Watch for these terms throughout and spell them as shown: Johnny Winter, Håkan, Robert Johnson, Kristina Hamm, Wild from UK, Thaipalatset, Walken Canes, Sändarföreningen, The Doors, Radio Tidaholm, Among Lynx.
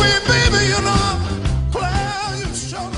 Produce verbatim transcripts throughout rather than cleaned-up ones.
we baby, you know. Well, you sure look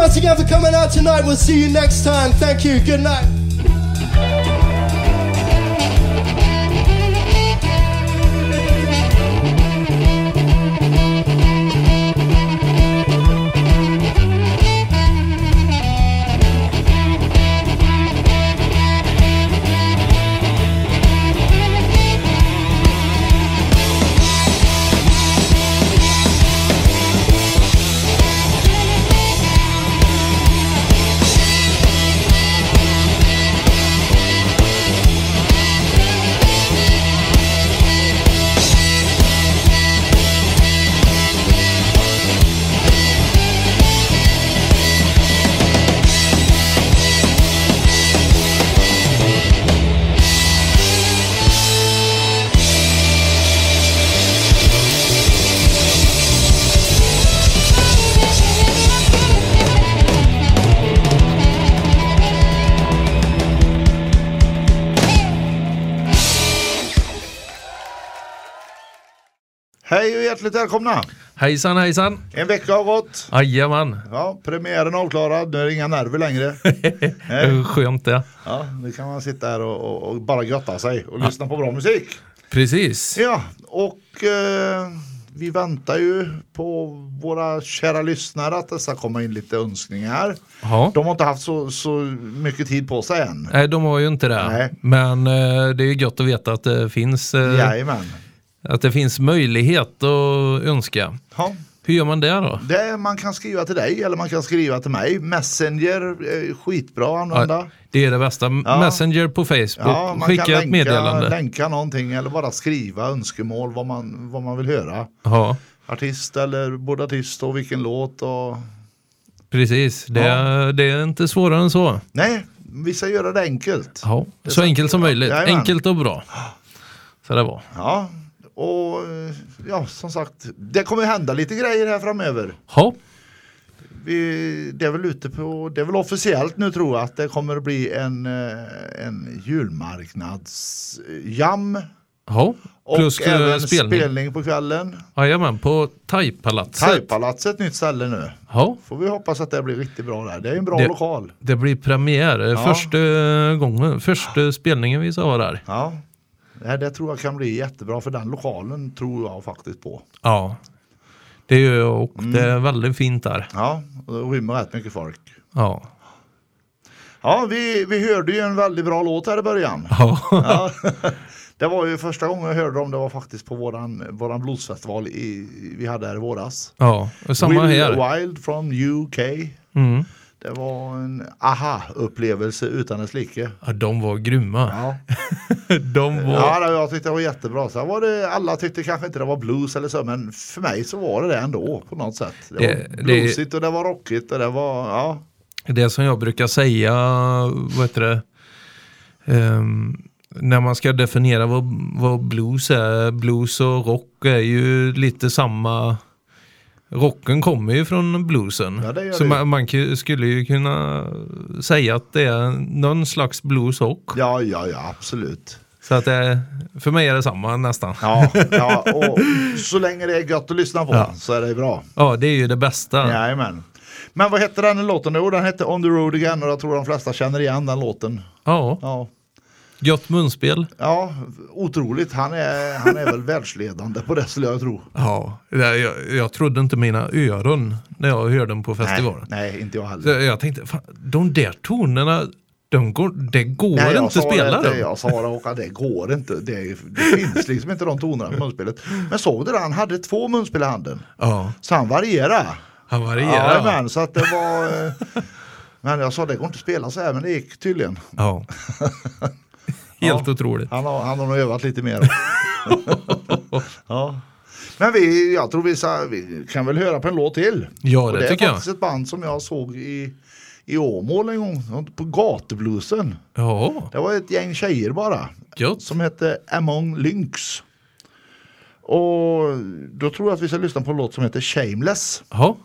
once again for coming out tonight. We'll see you next time. Thank you. Good night. Hej och hjärtligt välkomna. Hejsan, hejsan. En vecka har gått. Jajamän. Ja, premiären avklarad. Nu är det inga nerver längre. Nej. Skönt det. Ja, nu kan man sitta här och, och, och bara götta sig och ja. lyssna på bra musik. Precis. Ja, och eh, vi väntar ju på våra kära lyssnare att det ska komma in lite önskningar. Ja. De har inte haft så, så mycket tid på sig än. Nej, de har ju inte det. Nej. Men eh, det är ju gott att veta att det finns... Eh, Jajamän. Att det finns möjlighet att önska. Ja. Hur gör man det då? Det, man kan skriva till dig eller man kan skriva till mig. Messenger är skitbra att använda. Ja, det är det bästa. Ja. Messenger på Facebook. Ja, man skicka kan länka, ett meddelande. Länka någonting eller bara skriva önskemål vad man, vad man vill höra. Ja. Artist eller både artist och vilken låt. Och... Precis, det, ja. det är inte svårare än så. Nej, vi ska göra det enkelt. Ja. Det så enkelt som möjligt. Jajamän. Enkelt och bra. Så det var. Ja. Och ja, som sagt, det kommer hända lite grejer här framöver. Ja. Vi, det är väl ute på, det är väl officiellt nu tror jag att det kommer bli en, en julmarknadsjam. Ja. Plus och även spelning. spelning på kvällen. Jajamän, på Thaipalatset. Thaipalatset, nytt ställe nu. Ja. Får vi hoppas att det blir riktigt bra där. Det är en bra det, lokal. Det blir premiär, ja. första gången, första spelningen vi sa där. Ja. Nej, det tror jag kan bli jättebra för den lokalen tror jag faktiskt på. Ja, det är ju och mm. det är väldigt fint där. Ja, och det rymmer rätt mycket folk. Ja. Ja, vi, vi hörde ju en väldigt bra låt här i början. Ja. ja. Det var ju första gången jag hörde om det var faktiskt på våran, våran bluesfestival i, vi hade här i våras. Ja, och samma här. Wild from U K. Mm. Det var en aha-upplevelse utan dess like. Ja, de var grymma. Ja, de var... ja jag tyckte det var jättebra. Så var det, alla tyckte kanske inte det var blues eller så, men för mig så var det det ändå på något sätt. Det, det var bluesigt det... och det var rockigt och det var, ja. Det som jag brukar säga, vad heter det, um, när man ska definiera vad, vad blues är, blues och rock är ju lite samma... Rocken kommer ju från bluesen. Ja, det gör så det. Man, man k- skulle ju kunna säga att det är någon slags bluesrock. Ja, ja, ja, absolut. Så att det, för mig är det samma nästan. Ja, ja, och så länge det är gött att lyssna på ja. så är det bra. Ja, det är ju det bästa. Jajamän. Men vad heter den låten? Jo, den heter On the Road Again och jag tror de flesta känner igen den låten. Ja, ja. Gött munspel. Ja, otroligt. Han är, han är väl världsledande på det skulle jag tro. Ja, jag, jag trodde inte mina öron när jag hörde dem på festivalen. Nej, nej inte jag heller. Så jag tänkte, fan, de där tonerna, de går, det går nej, inte att spela dem. Jag sa det, Håkan, det går inte. Det, det finns liksom inte de tonerna på munspelet. Men såg du det? Han hade två munspel i handen. Ja. Så han varierade. Han varierade. Ja, men, så att det var... men jag sa, det går inte att spela så här, men det gick tydligen. Ja. Helt ja, otroligt. Han har, han har nog övat lite mer. ja. Men vi, jag tror vi, sa, vi kan väl höra på en låt till. Ja, det, det tycker jag. Det är faktiskt ett band som jag såg i, i Åmål en gång. På gatubluesen. Ja. Det var ett gäng tjejer bara. Gött. Som hette Among Lynx. Och då tror jag att vi ska lyssna på en låt som heter Shameless. Ja.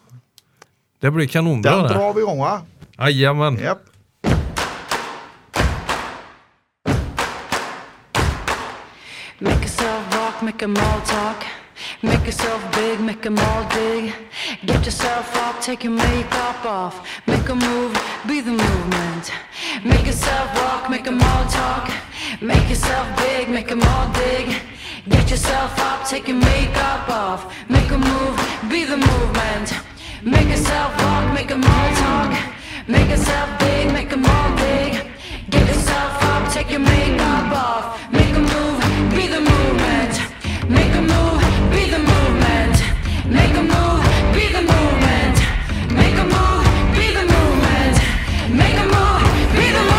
Det blir kanonbra. Den drar vi igång va? Jajamän. Japp. Make yourself walk, make 'em all talk. Make yourself big, make them all dig. Get yourself up, take your makeup off. Make a move, be the movement. Make yourself walk, make them all talk. Make yourself big, make them all dig. Get yourself up, take your makeup off. Make a move, be the movement. Make yourself walk, make them all talk. Make yourself big, make them all dig. Get yourself up, take your makeup off. Make a move, be the movement. Make a move, be the movement. Make a move, be the movement. Make a move, be the movement. Make a move, be the movement.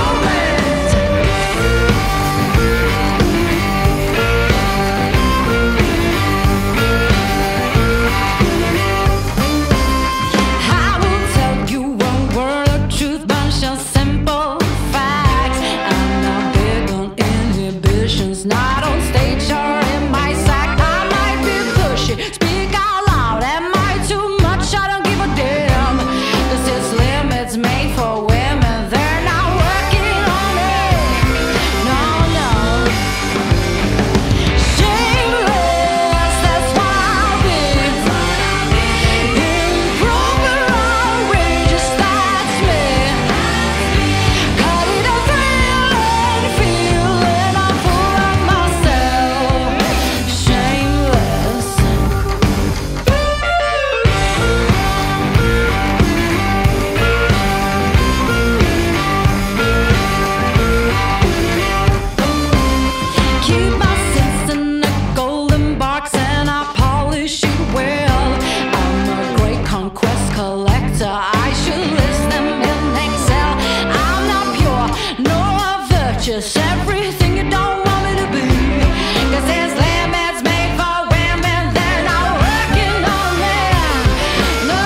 I will tell you one word of truth, bunch of simple facts. I'm not big on inhibitions, not on stage or in my sack. I might be pushy, speak out loud. Am I too much? I don't give a damn. This is limits made for women. They're not working on it. No, no. Shameless, that's why I've been. Improper, outrageous, that's me. Call it a thrilling feeling. I'm full of myself. Shameless. Keep my sense in a golden box and I polish it well. I'm a great conquest collector. I should list them in Excel. I'm not pure, nor a virtuous. Everything you don't want me to be. 'Cause there's limits made for women. They're not working on men. No, no.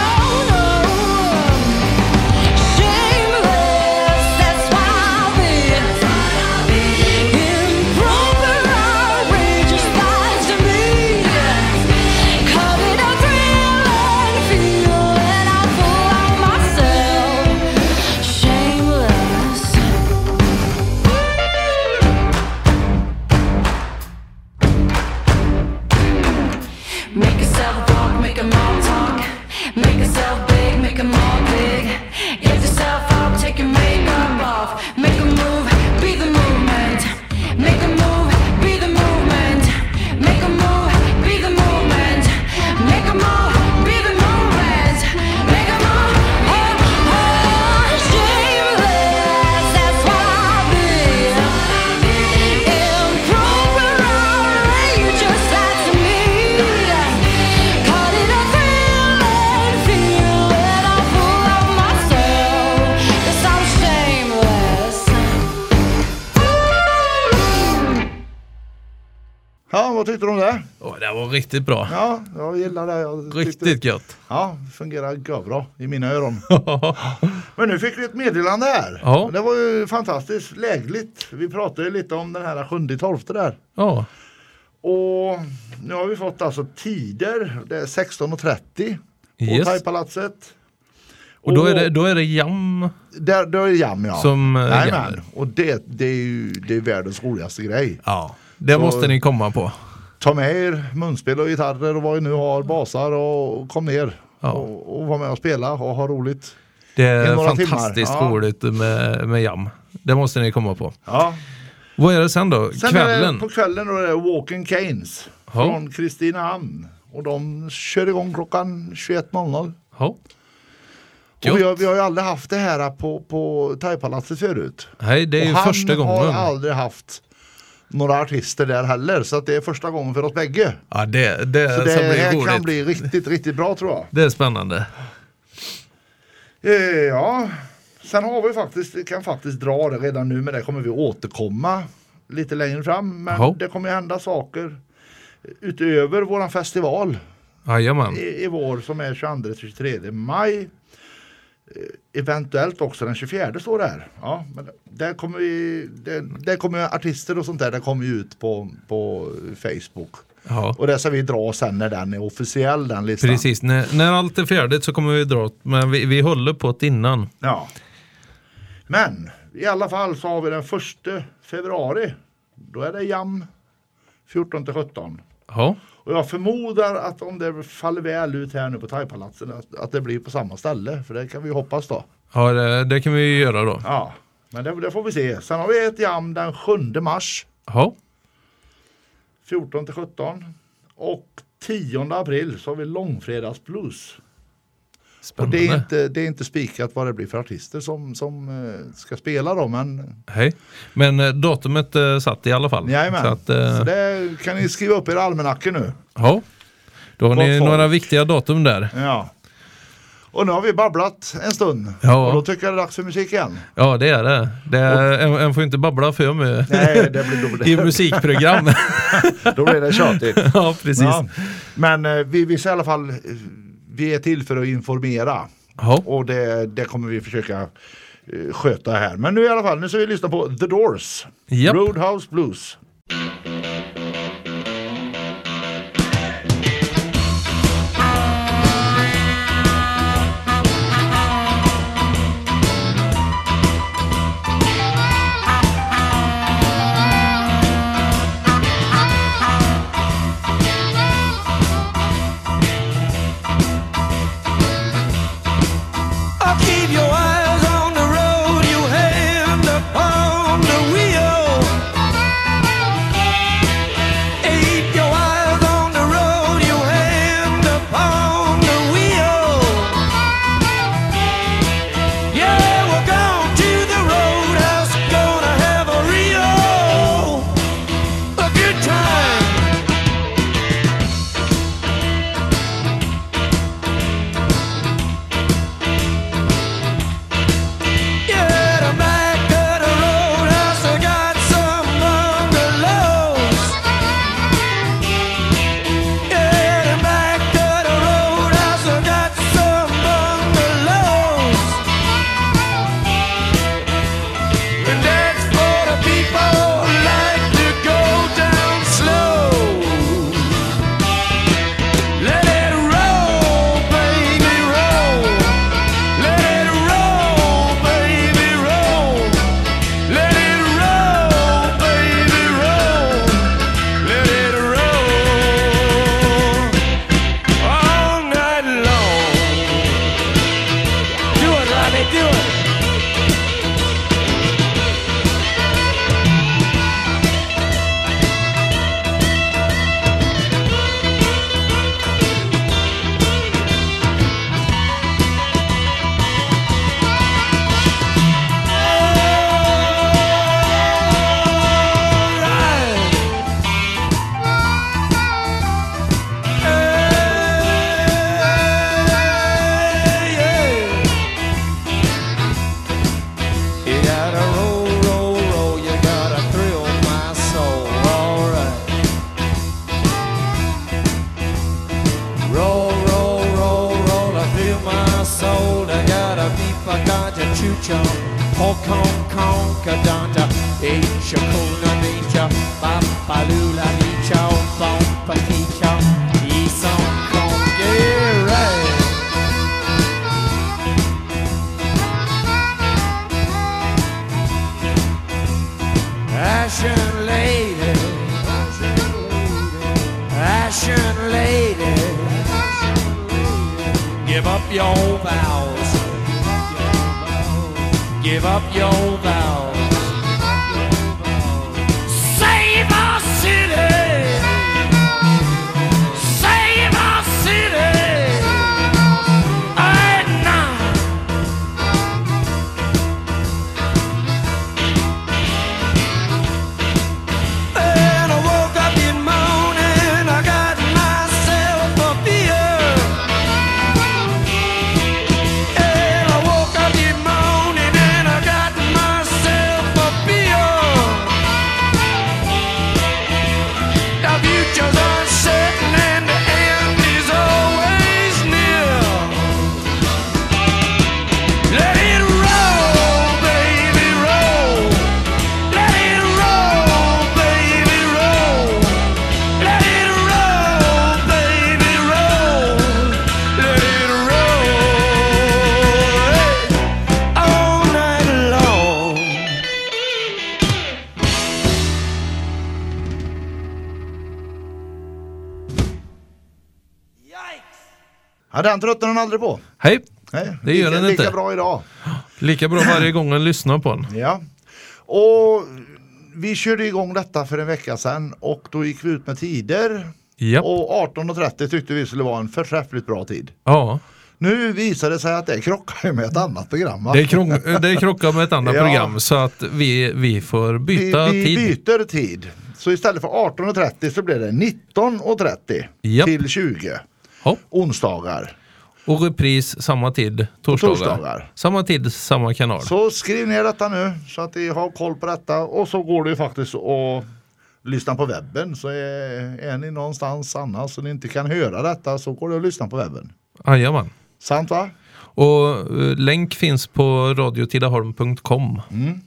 Shameless, that's why I'll be. Improper, outrageous, lies to me. Call it a thrilling feeling. I'm full of myself. Shameless. Make yourself walk, make them all talk. Make yourself big, make them all big. Get yourself up, take your makeup off. Make a move, be the movement. Make a move, be the movement. Make a move, be the movement. Make a move, be the movement. Make a move, oh, oh. Shameless, that's why I'll be. Improper, outrageous, that's me. Call it a thrilling feeling. I'm full of myself. 'Cause I'm shameless. Ja, vad tyckte du om det? Åh, det var riktigt bra. Ja, jag gillar det. Jag tyckte- Riktigt gött. Ja, fungerar görbra i mina öron. Men nu fick vi ett meddelande här. Ja. Det var ju fantastiskt lägligt. Vi pratade ju lite om den här sjunde tolfte där. Ja, Och nu har vi fått alltså tider. Det är sexton och trettio på Yes. Thaipalatset. och då är det, då är det jam Där, där är jam, ja. som eh, Nej, gäller. men. Och det, det är ju det är världens roligaste grej. Ja, det Så- måste ni komma på. Ta med er munspel och gitarrer och vad ni nu har, basar, och kom ner Ja. och, och var med och spela och ha roligt. Det I är några fantastiskt timmar. Ja. roligt med, med jam. Det måste ni komma på. Ja. Vad är det sen då? Sen är det Kvällen? på kvällen då är det Walken Canes Ja. från Kristina Hamm. Och de kör igång klockan tjugoett noll noll. Ja. Och vi, har, vi har ju aldrig haft det här på, på Thaipalatset förut. Nej, det är ju Och första Han gången. har aldrig haft några artister där heller. Så att det är första gången för oss bägge. Ja, det, det, Så det som blir här roligt. kan bli riktigt, riktigt bra, tror jag. Det är spännande. Eh, Ja, sen har vi faktiskt, kan faktiskt dra det redan nu, men det kommer vi återkomma lite längre fram. Men Ja. det kommer ju hända saker utöver våran festival Jajamän. i, i vår som är tjugoandra till tjugotredje maj. Eh, Eventuellt också den tjugofjärde står det här. Ja, men där kommer vi, där, där kommer ju artister och sånt där, det kommer ju ut på, på Facebook. Ja. Och det ska vi dra sen när den är officiell, den listan. Precis, när, när allt är färdigt så kommer vi dra åt, men vi, vi håller på åt innan. Ja. Men i alla fall så har vi den första februari. Då är det jam fjorton till sjutton. Ja, Och jag förmodar att om det faller väl ut här nu på Thaipalatsen att, att det blir på samma ställe, för det kan vi hoppas då. Ja, det, det kan vi göra då. Ja, men det, det får vi se. Sen har vi ett jam den sjunde mars. Ja. fjorton till sjutton. Och tionde april så har vi långfredags blues. Spännande. Och det är inte, det är inte spikat vad det blir för artister som, som ska spela då, men... Hej. Men datumet satt i alla fall. Jajamän. Så, att, eh... så det kan ni skriva upp i almanacken nu. Ja, då har ni några viktiga datum där. Ja. Och nu har vi babblat en stund. Ja. Och då tycker jag det är dags för musik igen. Ja, det är det. det är, en, en får inte babbla för mig. Nej, det blir då i musikprogram. Då blir det tjatigt. Ja, precis. Ja. Men vi vill i alla fall... Vi är till för att informera. Aha. Och det, det kommer vi försöka uh, sköta här. Men nu i alla fall, nu ska vi lyssna på The Doors. Yep. Roadhouse Blues. Ja, den tröttnar hon aldrig på. Hej. Nej, det gör den lika inte. Lika bra idag. Lika bra varje gång man lyssnar på den. Ja. Och vi körde igång detta för en vecka sedan och då gick vi ut med tider. Yep. Och arton och trettio tyckte vi skulle vara en förträffligt bra tid. Ja. Nu visade det sig att det krockar med ett annat program. Va? Det, krong- det krockar med ett annat ja. program så att vi, vi får byta vi, vi tid. Vi byter tid. Så istället för arton och trettio så blir det nitton och trettio yep. till tjugo. Hopp. Onsdagar. Och repris samma tid, torsdagar. torsdagar. Samma tid, samma kanal. Så skriv ner detta nu så att ni har koll på detta. Och så går det ju faktiskt att lyssna på webben. Så är, är ni någonstans annars och ni inte kan höra detta så går det att lyssna på webben. Jajamän. Sant va? Och uh, länk finns på radio tidaholm punkt com. Mm.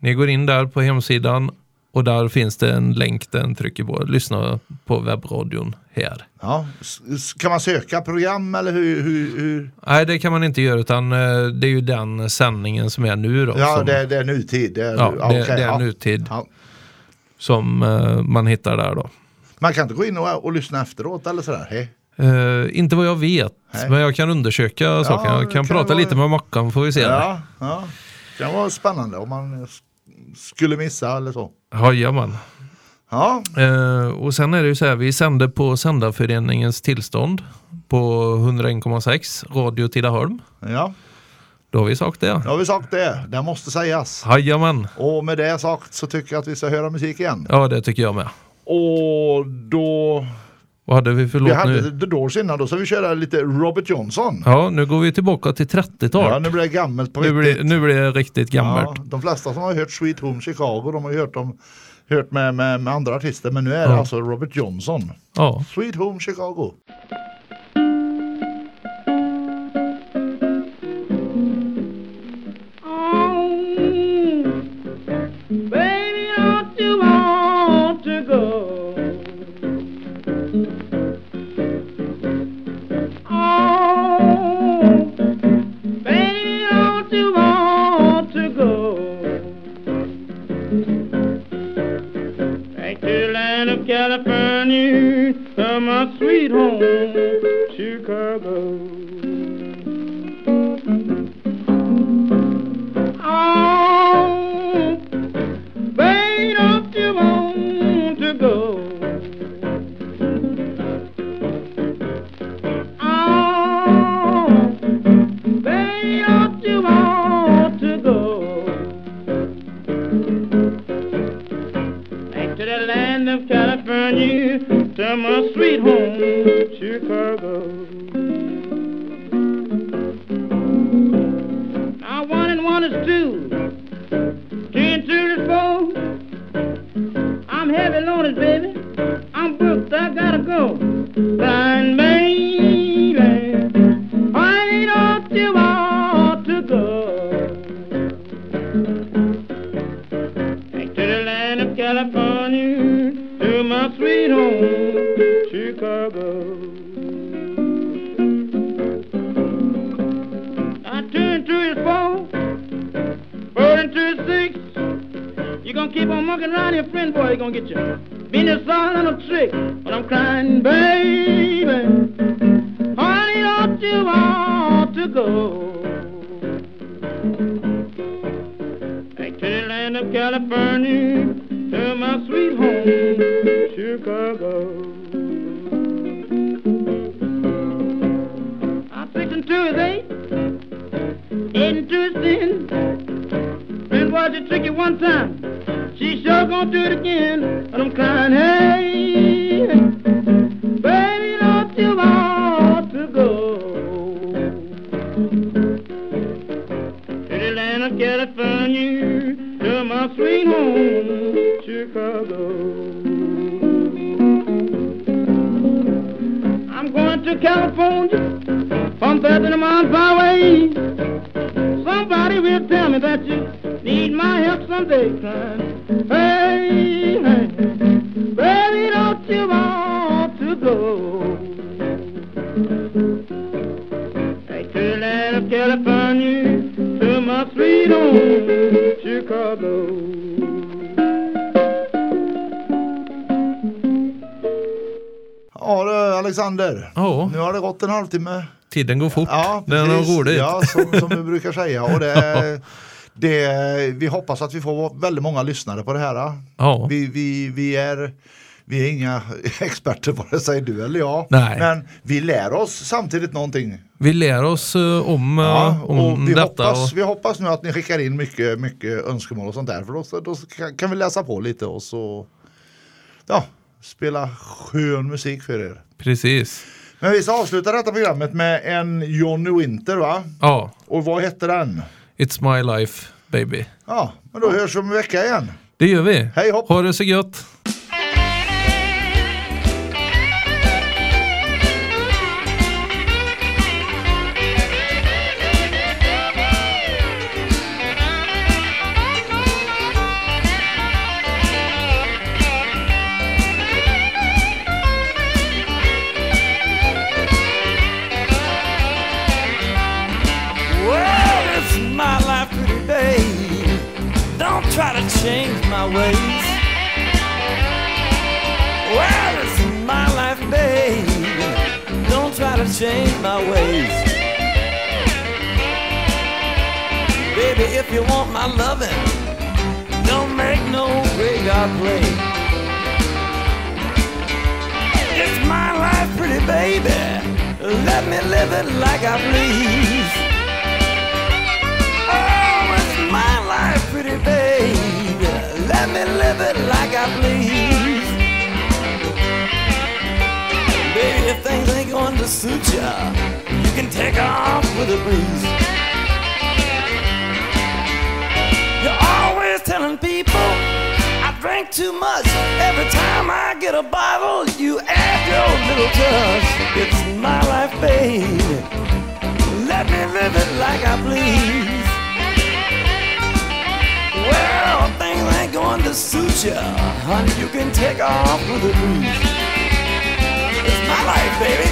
Ni går in där på hemsidan och där finns det en länk den trycker på. Lyssna på webbradion här. Ja. S- kan man söka program eller hur, hur, hur? Nej, det kan man inte göra utan det är ju den sändningen som är nu då. Ja, som... det, det är nutid. Det är, ja, det, okay, det är ja. nutid ja. som uh, man hittar där då. Man kan inte gå in och, och lyssna efteråt eller sådär? Hej. Uh, inte vad jag vet, Nej. men jag kan undersöka ja, saker. Jag kan, kan prata vara... lite med Mackan, får vi se. Ja, ja. Det kan vara spännande om man skulle missa eller så. Jajamän. Ja. Uh, och sen är det ju så här, vi sänder på Sändarföreningens tillstånd på hundraen komma sex Radio Tidaholm. Ja. Då har vi sagt det. Då har vi sagt det. Det måste sägas. Jajamän. Och med det sagt så tycker jag att vi ska höra musik igen. Ja, det tycker jag med. Och då... Vad hade vi för låt nu? Vi hade The Doors innan då, så vi kör lite Robert Johnson. Ja, nu går vi tillbaka till trettiotalet. Ja, nu blir det gammalt på nu riktigt. Blir, nu blir det riktigt gammalt. Ja, de flesta som har hört Sweet Home Chicago, de har hört, dem, hört med, med, med andra artister. Men nu är ja. det alltså Robert Johnson. Ja. Sweet Home Chicago. Alexander. Oh. Nu har det gått en halvtimme. Tiden går fort. Ja, den är roligt. Ja, som, som vi brukar säga. Och det, det, vi hoppas att vi får väldigt många lyssnare på det här. Oh. Vi, vi, vi är... Vi är inga experter vare sig du eller jag. Nej. Men vi lär oss samtidigt någonting. Vi lär oss uh, om, ja, och om vi detta. Hoppas, och... Vi hoppas nu att ni skickar in mycket, mycket önskemål och sånt där. För då, då kan vi läsa på lite och så ja, spela skön musik för er. Precis. Men vi ska avsluta detta programmet med en Johnny Winter, va? Ja. Och vad heter den? It's my life, baby. Ja, men då hörs vi om en vecka igen. Det gör vi. Hej hopp. Ha det så gött. Change my ways. Well, it's my life, babe. Don't try to change my ways. Baby, if you want my loving, don't make no graveyard play. It's my life, pretty baby. Let me live it like I please. Oh, it's my life, pretty baby. Let me live it like I please. Baby, if things ain't going to suit ya, you can take off with a breeze. You're always telling people I drink too much. Every time I get a bottle, you add your little touch. It's my life, baby. Let me live it like I please. Well, things ain't going to suit ya, honey, you can take off with a breeze. It's my life, baby.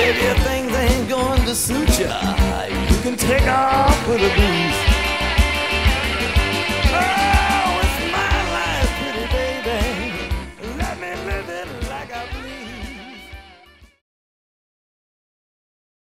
Baby, if things ain't going to suit ya, you can take off with a breeze.